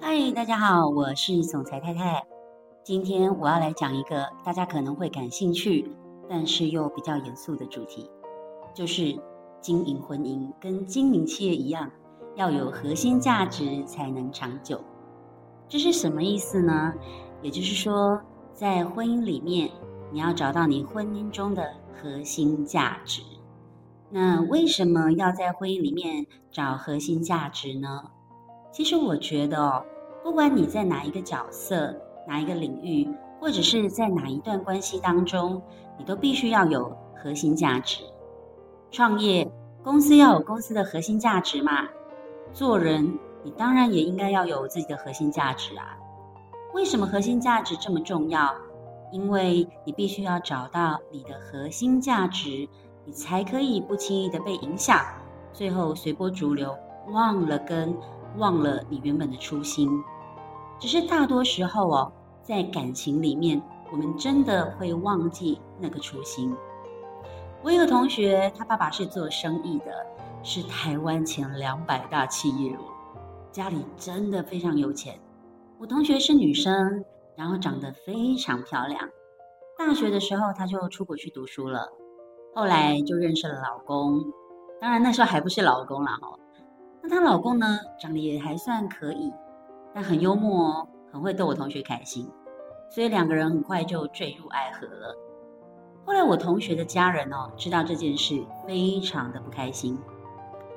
嗨，大家好，我是总裁太太。今天我要来讲一个大家可能会感兴趣，但是又比较严肃的主题，就是经营婚姻跟经营企业一样，要有核心价值才能长久。这是什么意思呢？也就是说，在婚姻里面，你要找到你婚姻中的核心价值。那为什么要在婚姻里面找核心价值呢？其实我觉得不管你在哪一个角色、哪一个领域，或者是在哪一段关系当中，你都必须要有核心价值。创业，公司要有公司的核心价值嘛。做人，你当然也应该要有自己的核心价值啊。为什么核心价值这么重要？因为你必须要找到你的核心价值，你才可以不轻易的被影响，最后随波逐流，忘了根，忘了你原本的初心。只是大多时候在感情里面，我们真的会忘记那个初心。我有个同学，他爸爸是做生意的，是台湾前200大企业哦，家里真的非常有钱。我同学是女生，然后长得非常漂亮。大学的时候她就出国去读书了，后来就认识了老公，当然那时候还不是老公啦那她老公呢，长得也还算可以，但很幽默很会逗我同学开心，所以2个人很快就坠入爱河了。后来我同学的家人知道这件事，非常的不开心，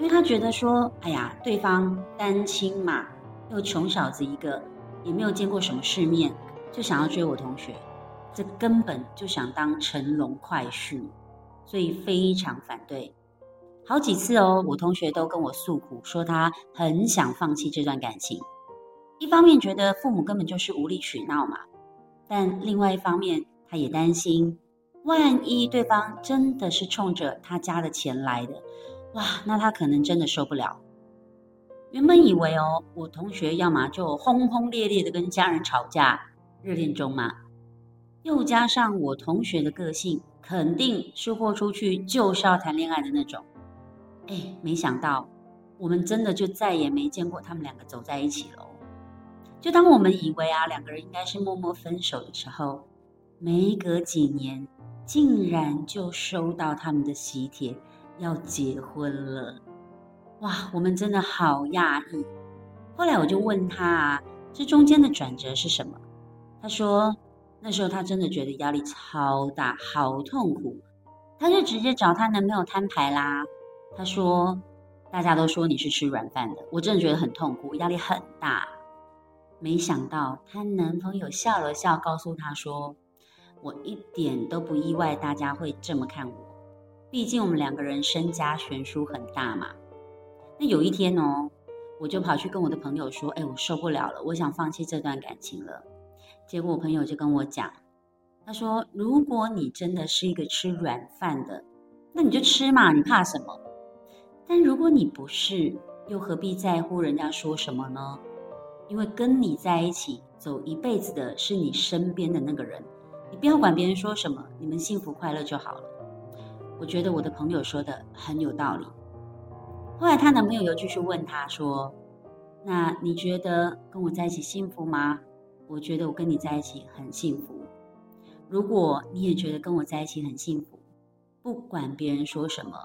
因为他觉得说，哎呀，对方单亲嘛，又穷小子一个，也没有见过什么世面，就想要追我同学，这根本就想当乘龙快婿，所以非常反对。好几次我同学都跟我诉苦，说他很想放弃这段感情。一方面觉得父母根本就是无理取闹嘛，但另外一方面他也担心，万一对方真的是冲着他家的钱来的，哇，那他可能真的受不了。原本以为我同学要么就轰轰烈烈的跟家人吵架，热恋中嘛，又加上我同学的个性，肯定是豁出去就是要谈恋爱的那种。没想到我们真的就再也没见过他们2个走在一起了。就当我们以为2个人应该是默默分手的时候，没隔几年，竟然就收到他们的喜帖，要结婚了。哇，我们真的好讶异。后来我就问他这中间的转折是什么？他说那时候他真的觉得压力超大，好痛苦，他就直接找他男朋友摊牌啦。他说大家都说你是吃软饭的，我真的觉得很痛苦，压力很大。没想到她男朋友笑了笑，告诉她说，我一点都不意外大家会这么看我，毕竟我们2个人身家悬殊很大嘛。那有一天我就跑去跟我的朋友说，我受不了了，我想放弃这段感情了。结果我朋友就跟我讲，他说如果你真的是一个吃软饭的，那你就吃嘛，你怕什么？但如果你不是，又何必在乎人家说什么呢？因为跟你在一起走一辈子的是你身边的那个人，你不要管别人说什么，你们幸福快乐就好了。我觉得我的朋友说的很有道理。后来她男朋友又继续问她说，那你觉得跟我在一起幸福吗？我觉得我跟你在一起很幸福。如果你也觉得跟我在一起很幸福，不管别人说什么，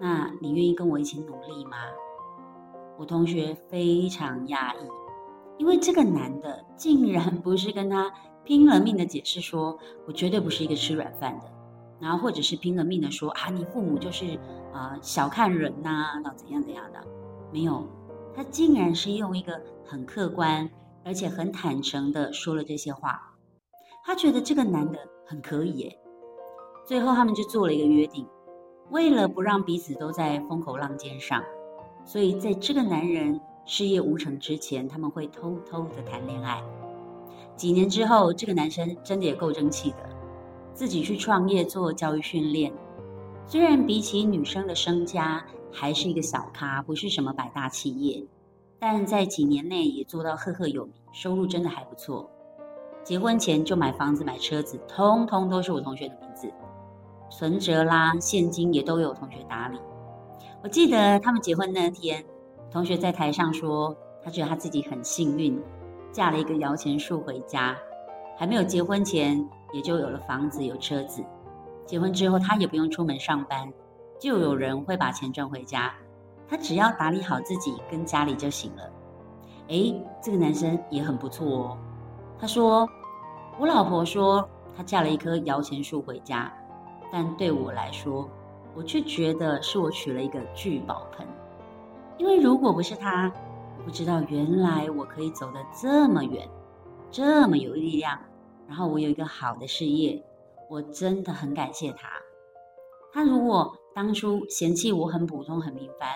那你愿意跟我一起努力吗？我同学非常讶异，因为这个男的竟然不是跟他拼了命的解释说，我绝对不是一个吃软饭的，然后或者是拼了命的说你父母就是小看人怎样怎样的。没有，他竟然是用一个很客观而且很坦诚的说了这些话。他觉得这个男的很可以耶。最后他们就做了一个约定，为了不让彼此都在风口浪尖上，所以在这个男人事业无成之前，他们会偷偷的谈恋爱。几年之后，这个男生真的也够争气的，自己去创业做教育训练，虽然比起女生的身家还是一个小咖，不是什么百大企业，但在几年内也做到赫赫有名，收入真的还不错。结婚前就买房子买车子，通通都是我同学的名字，存折啦现金也都有同学打理。我记得他们结婚那天，同学在台上说他觉得他自己很幸运，嫁了一个摇钱树回家，还没有结婚前也就有了房子有车子，结婚之后他也不用出门上班，就有人会把钱赚回家，他只要打理好自己跟家里就行了。诶，这个男生也很不错哦。他说我老婆说她嫁了一棵摇钱树回家，但对我来说，我却觉得是我娶了一个聚宝盆，因为如果不是她，我不知道原来我可以走得这么远，这么有力量，然后我有一个好的事业，我真的很感谢她。她如果当初嫌弃我很普通很平凡，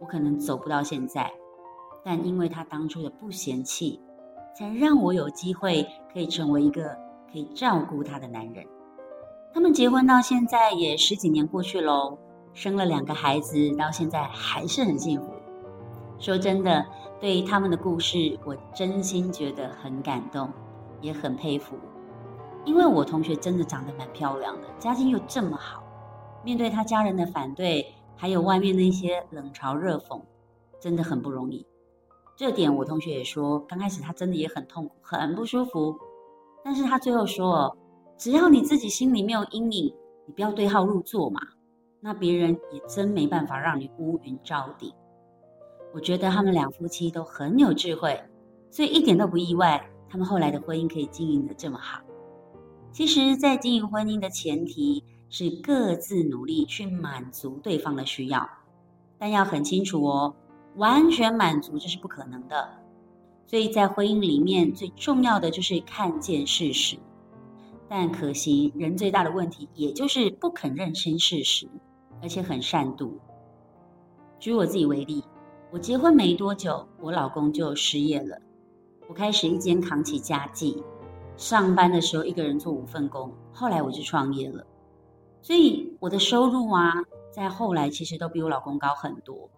我可能走不到现在，但因为她当初的不嫌弃，才让我有机会可以成为一个可以照顾她的男人。他们结婚到现在也10几年过去咯，生了2个孩子，到现在还是很幸福。说真的，对于他们的故事，我真心觉得很感动，也很佩服。因为我同学真的长得蛮漂亮的，家境又这么好，面对他家人的反对，还有外面那些冷嘲热讽，真的很不容易。这点我同学也说，刚开始他真的也很痛苦，很不舒服，但是他最后说，只要你自己心里没有阴影，你不要对号入座嘛，那别人也真没办法让你乌云罩顶。我觉得他们2夫妻都很有智慧，所以一点都不意外他们后来的婚姻可以经营得这么好。其实在经营婚姻的前提是各自努力去满足对方的需要，但要很清楚哦，完全满足这是不可能的。所以在婚姻里面最重要的就是看见事实，但可惜人最大的问题也就是不肯认清事实，而且很善妒。举我自己为例，我结婚没多久，我老公就失业了，我开始一肩扛起家计，上班的时候一个人做5份工，后来我就创业了，所以我的收入啊，在后来其实都比我老公高很多。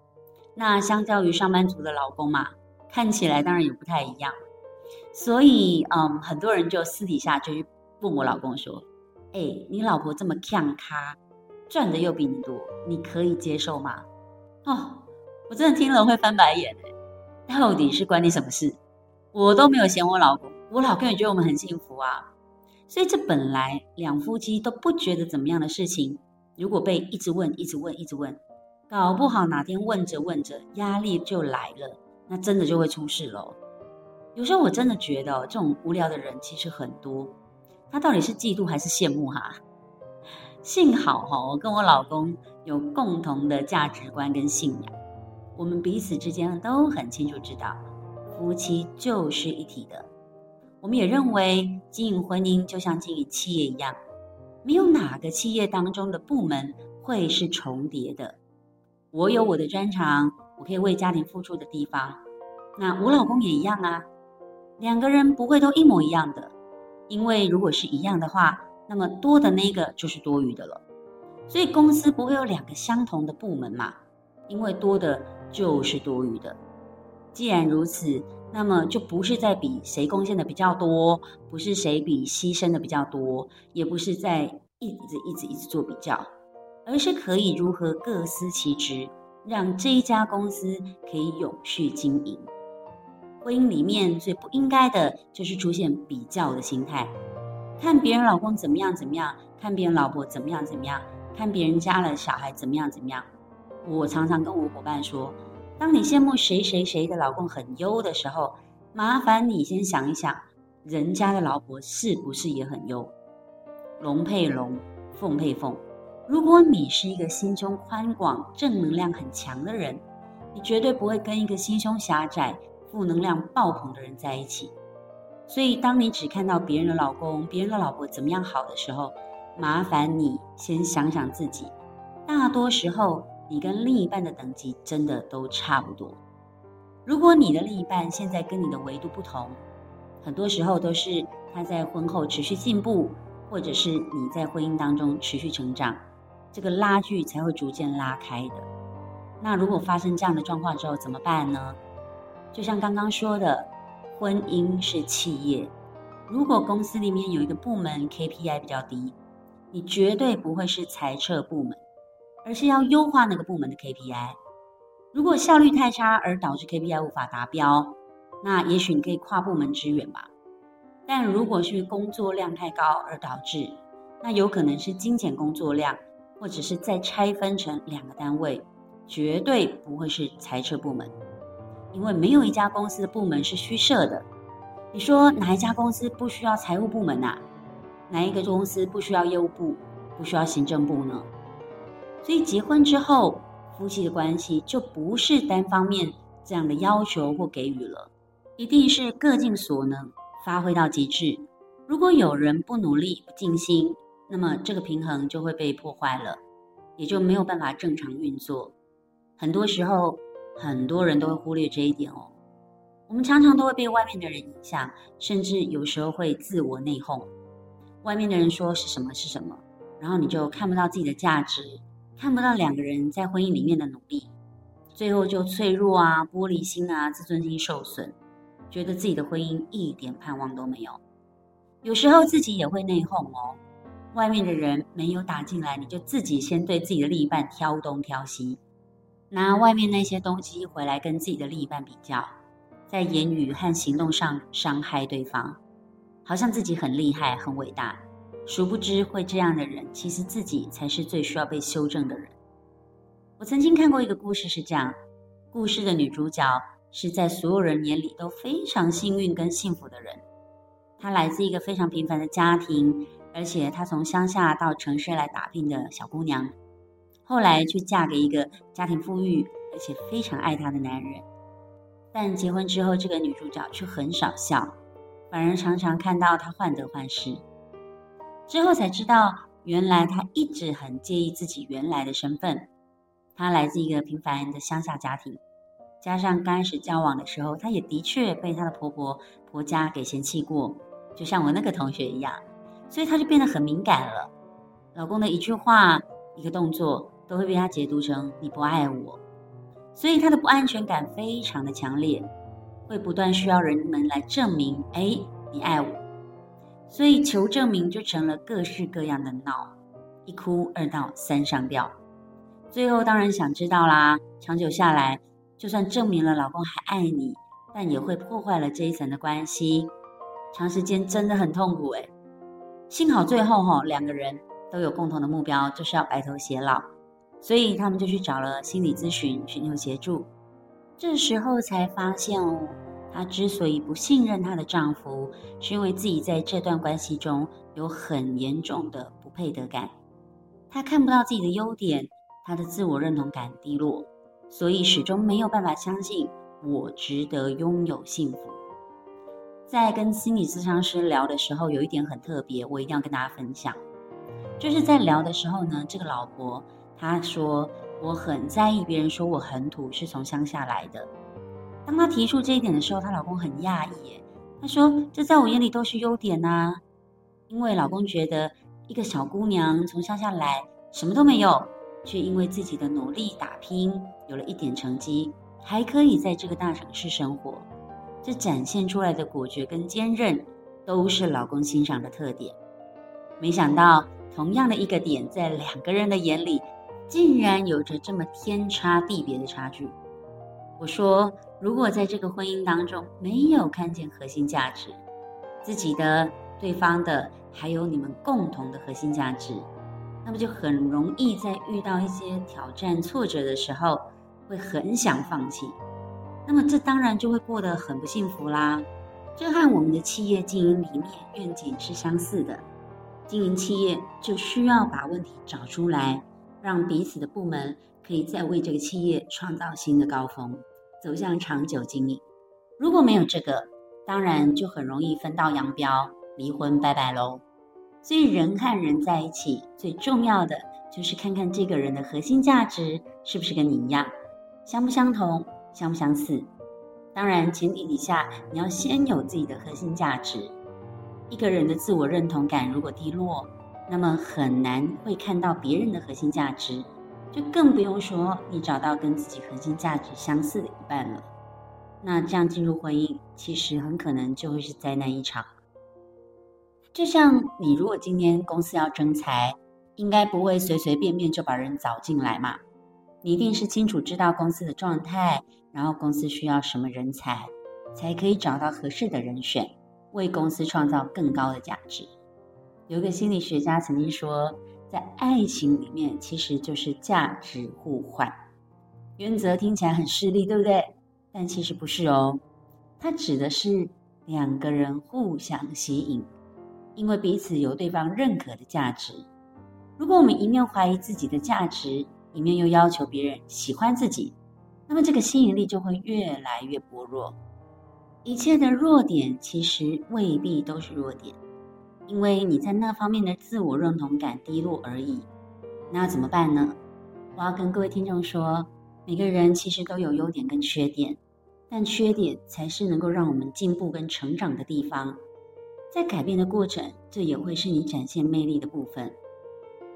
那相较于上班族的老公嘛，看起来当然也不太一样，所以很多人就私底下就去问我老公说，你老婆这么呛咖，赚的又比你多，你可以接受吗？我真的听了会翻白眼，到底是关你什么事？我都没有嫌我老公，我老公也觉得我们很幸福啊。所以这本来2夫妻都不觉得怎么样的事情，如果被一直问一直问一直问，搞不好哪天问着问着压力就来了，那真的就会出事咯。有时候我真的觉得这种无聊的人其实很多，他到底是嫉妒还是羡慕哈？幸好我跟我老公有共同的价值观跟信仰，我们彼此之间都很清楚知道夫妻就是一体的。我们也认为经营婚姻就像经营企业一样，没有哪个企业当中的部门会是重叠的，我有我的专长，我可以为家庭付出的地方，那我老公也一样啊，2个人不会都一模一样的，因为如果是一样的话，那么多的那个就是多余的了。所以公司不会有2个相同的部门嘛，因为多的就是多余的。既然如此，那么就不是在比谁贡献的比较多，不是谁比牺牲的比较多，也不是在一直做比较，而是可以如何各司其职，让这一家公司可以永续经营。婚姻里面最不应该的就是出现比较的心态，看别人老公怎么样怎么样，看别人老婆怎么样怎么样，看别人家的小孩怎么样怎么样。我常常跟我伙伴说，当你羡慕谁谁谁的老公很优的时候，麻烦你先想一想，人家的老婆是不是也很优？龙配龙，凤配凤。如果你是一个心胸宽广、正能量很强的人，你绝对不会跟一个心胸狭窄、负能量爆棚的人在一起。所以当你只看到别人的老公、别人的老婆怎么样好的时候，麻烦你先想想自己，大多时候你跟另一半的等级真的都差不多。如果你的另一半现在跟你的维度不同，很多时候都是他在婚后持续进步，或者是你在婚姻当中持续成长，这个拉锯才会逐渐拉开的。那如果发生这样的状况之后怎么办呢？就像刚刚说的，婚姻是企业，如果公司里面有一个部门 KPI 比较低，你绝对不会是裁撤部门，而是要优化那个部门的 KPI。 如果效率太差而导致 KPI 无法达标，那也许你可以跨部门支援吧。但如果是工作量太高而导致，那有可能是精简工作量，或者是再拆分成两个单位，绝对不会是裁撤部门。因为没有一家公司的部门是虚设的。你说哪一家公司不需要财务部门啊？哪一个公司不需要业务部，不需要行政部呢？所以结婚之后，夫妻的关系就不是单方面这样的要求或给予了，一定是各尽所能，发挥到极致。如果有人不努力不尽心，那么这个平衡就会被破坏了，也就没有办法正常运作。很多时候很多人都会忽略这一点哦。我们常常都会被外面的人影响，甚至有时候会自我内讧。外面的人说是什么是什么，然后你就看不到自己的价值，看不到两个人在婚姻里面的努力，最后就脆弱啊、玻璃心啊、自尊心受损，觉得自己的婚姻一点盼望都没有。有时候自己也会内讧哦，外面的人没有打进来，你就自己先对自己的另一半挑东挑西，拿外面那些东西回来跟自己的另一半比较，在言语和行动上伤害对方，好像自己很厉害很伟大，殊不知会这样的人其实自己才是最需要被修正的人。我曾经看过一个故事是这样，故事的女主角是在所有人眼里都非常幸运跟幸福的人。她来自一个非常平凡的家庭，而且她从乡下到城市来打拼的小姑娘，后来却嫁给一个家庭富裕而且非常爱她的男人。但结婚之后，这个女主角却很少笑，反而常常看到她患得患失。之后才知道，原来她一直很介意自己原来的身份。她来自一个平凡的乡下家庭，加上刚开始交往的时候，她也的确被她的婆家给嫌弃过，就像我那个同学一样，所以她就变得很敏感了。老公的一句话、一个动作都会被她解读成你不爱我，所以她的不安全感非常的强烈，会不断需要人们来证明，你爱我。所以求证明就成了各式各样的闹，一哭二闹三上吊。最后当然想知道啦，长久下来就算证明了老公还爱你，但也会破坏了这一层的关系，长时间真的很痛苦。幸好最后两个人都有共同的目标，就是要白头偕老，所以他们就去找了心理咨询寻求协助。这时候才发现，她之所以不信任她的丈夫，是因为自己在这段关系中有很严重的不配得感，她看不到自己的优点，她的自我认同感低落，所以始终没有办法相信我值得拥有幸福。在跟心理咨商师聊的时候，有一点很特别，我一定要跟大家分享。就是在聊的时候呢，这个老婆她说我很在意别人说我很土，是从乡下来的。当她提出这一点的时候，她老公很讶异，她说这在我眼里都是优点啊。因为老公觉得一个小姑娘从乡下来什么都没有，却因为自己的努力打拼有了一点成绩，还可以在这个大城市生活，这展现出来的果决跟坚韧都是老公欣赏的特点。没想到同样的一个点，在两个人的眼里竟然有着这么天差地别的差距。我说如果在这个婚姻当中没有看见核心价值，自己的、对方的，还有你们共同的核心价值，那么就很容易在遇到一些挑战、挫折的时候，会很想放弃。那么这当然就会过得很不幸福啦。这和我们的企业经营理念、愿景是相似的。经营企业就需要把问题找出来，让彼此的部门可以再为这个企业创造新的高峰，走向长久经营。如果没有这个，当然就很容易分道扬镳，离婚拜拜喽。所以人和人在一起，最重要的就是看看这个人的核心价值是不是跟你一样，相不相同，相不相似。当然前提底下，你要先有自己的核心价值。一个人的自我认同感如果低落，那么很难会看到别人的核心价值，就更不用说你找到跟自己核心价值相似的一半了。那这样进入婚姻，其实很可能就会是灾难一场。就像你如果今天公司要征才，应该不会随随便便就把人找进来嘛，你一定是清楚知道公司的状态，然后公司需要什么人才，才可以找到合适的人选，为公司创造更高的价值。有个心理学家曾经说，在爱情里面其实就是价值互换。原则听起来很势利，对不对？但其实不是哦，它指的是两个人互相吸引，因为彼此有对方认可的价值。如果我们一面怀疑自己的价值，一面又要求别人喜欢自己，那么这个吸引力就会越来越薄弱。一切的弱点其实未必都是弱点，因为你在那方面的自我认同感低落而已。那怎么办呢？我要跟各位听众说，每个人其实都有优点跟缺点，但缺点才是能够让我们进步跟成长的地方。在改变的过程，这也会是你展现魅力的部分。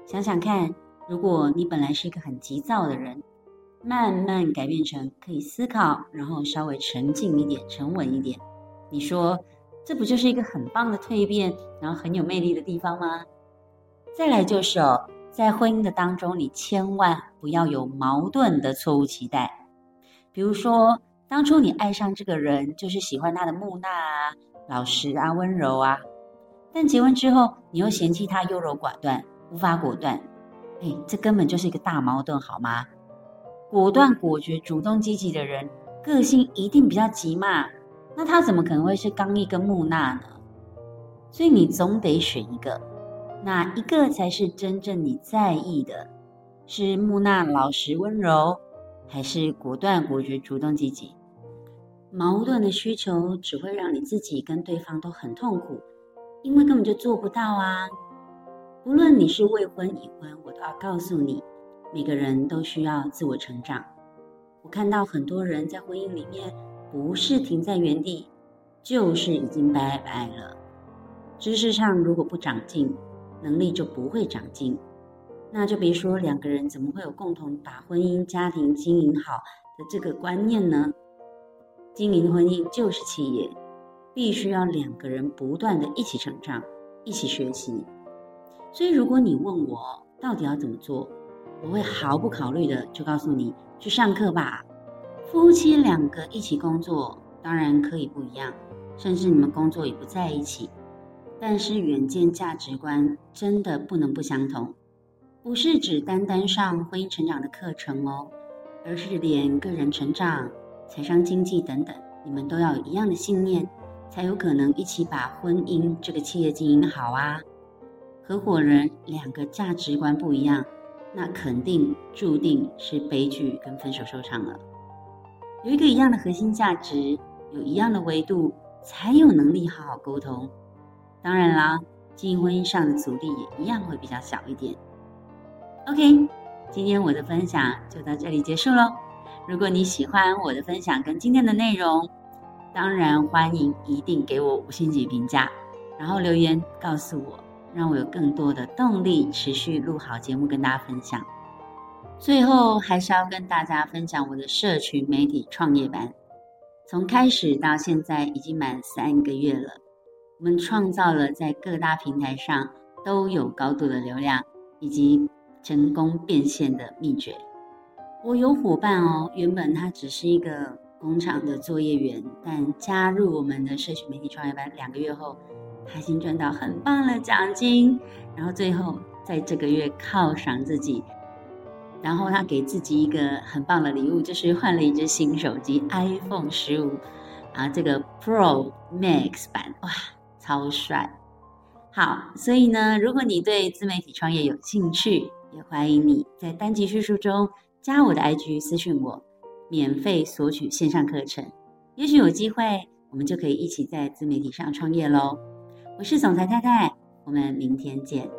想想看，如果你本来是一个很急躁的人，慢慢改变成可以思考，然后稍微沉静一点、沉稳一点，你说这不就是一个很棒的蜕变，然后很有魅力的地方吗？再来就是在婚姻的当中，你千万不要有矛盾的错误期待。比如说，当初你爱上这个人，就是喜欢他的木讷啊、老实啊、温柔啊，但结婚之后，你又嫌弃他优柔寡断、无法果断。这根本就是一个大矛盾，好吗？果断、果决、主动、积极的人，个性一定比较急嘛，那他怎么可能会是刚毅跟木讷呢？所以你总得选一个，哪一个才是真正你在意的？是木讷、老实、温柔，还是果断、果决、主动、积极？矛盾的需求只会让你自己跟对方都很痛苦，因为根本就做不到啊。无论你是未婚已婚，我都要告诉你，每个人都需要自我成长。我看到很多人在婚姻里面，不是停在原地，就是已经拜拜了。知识上如果不长进，能力就不会长进，那就别说两个人怎么会有共同把婚姻家庭经营好的这个观念呢？经营婚姻就是企业，必须要两个人不断的一起成长，一起学习。所以如果你问我到底要怎么做，我会毫不考虑的就告诉你，去上课吧。夫妻两个一起工作，当然可以不一样，甚至你们工作也不在一起，但是远见价值观真的不能不相同。不是只单单上婚姻成长的课程哦，而是连个人成长、财商经济等等，你们都要有一样的信念，才有可能一起把婚姻这个企业经营好啊。合伙人两个价值观不一样，那肯定注定是悲剧跟分手收场了。有一个一样的核心价值，有一样的维度，才有能力好好沟通。当然啦，经营婚姻上的阻力也一样会比较小一点。OK， 今天我的分享就到这里结束咯。如果你喜欢我的分享跟今天的内容，当然欢迎一定给我5星级评价，然后留言告诉我，让我有更多的动力持续录好节目跟大家分享。最后还是要跟大家分享我的社群媒体创业班，从开始到现在已经满3个月了，我们创造了在各大平台上都有高度的流量，以及成功变现的秘诀。我有伙伴原本他只是一个工厂的作业员，但加入我们的社群媒体创业班2个月后，他已经赚到很棒的奖金，然后最后在这个月犒赏自己，然后他给自己一个很棒的礼物，就是换了一只新手机 iPhone 15，这个 Pro Max 版，哇，超帅。好，所以呢，如果你对自媒体创业有兴趣，也欢迎你在单集叙述中加我的 IG 私讯我，免费索取线上课程，也许有机会我们就可以一起在自媒体上创业咯。我是总裁太太，我们明天见。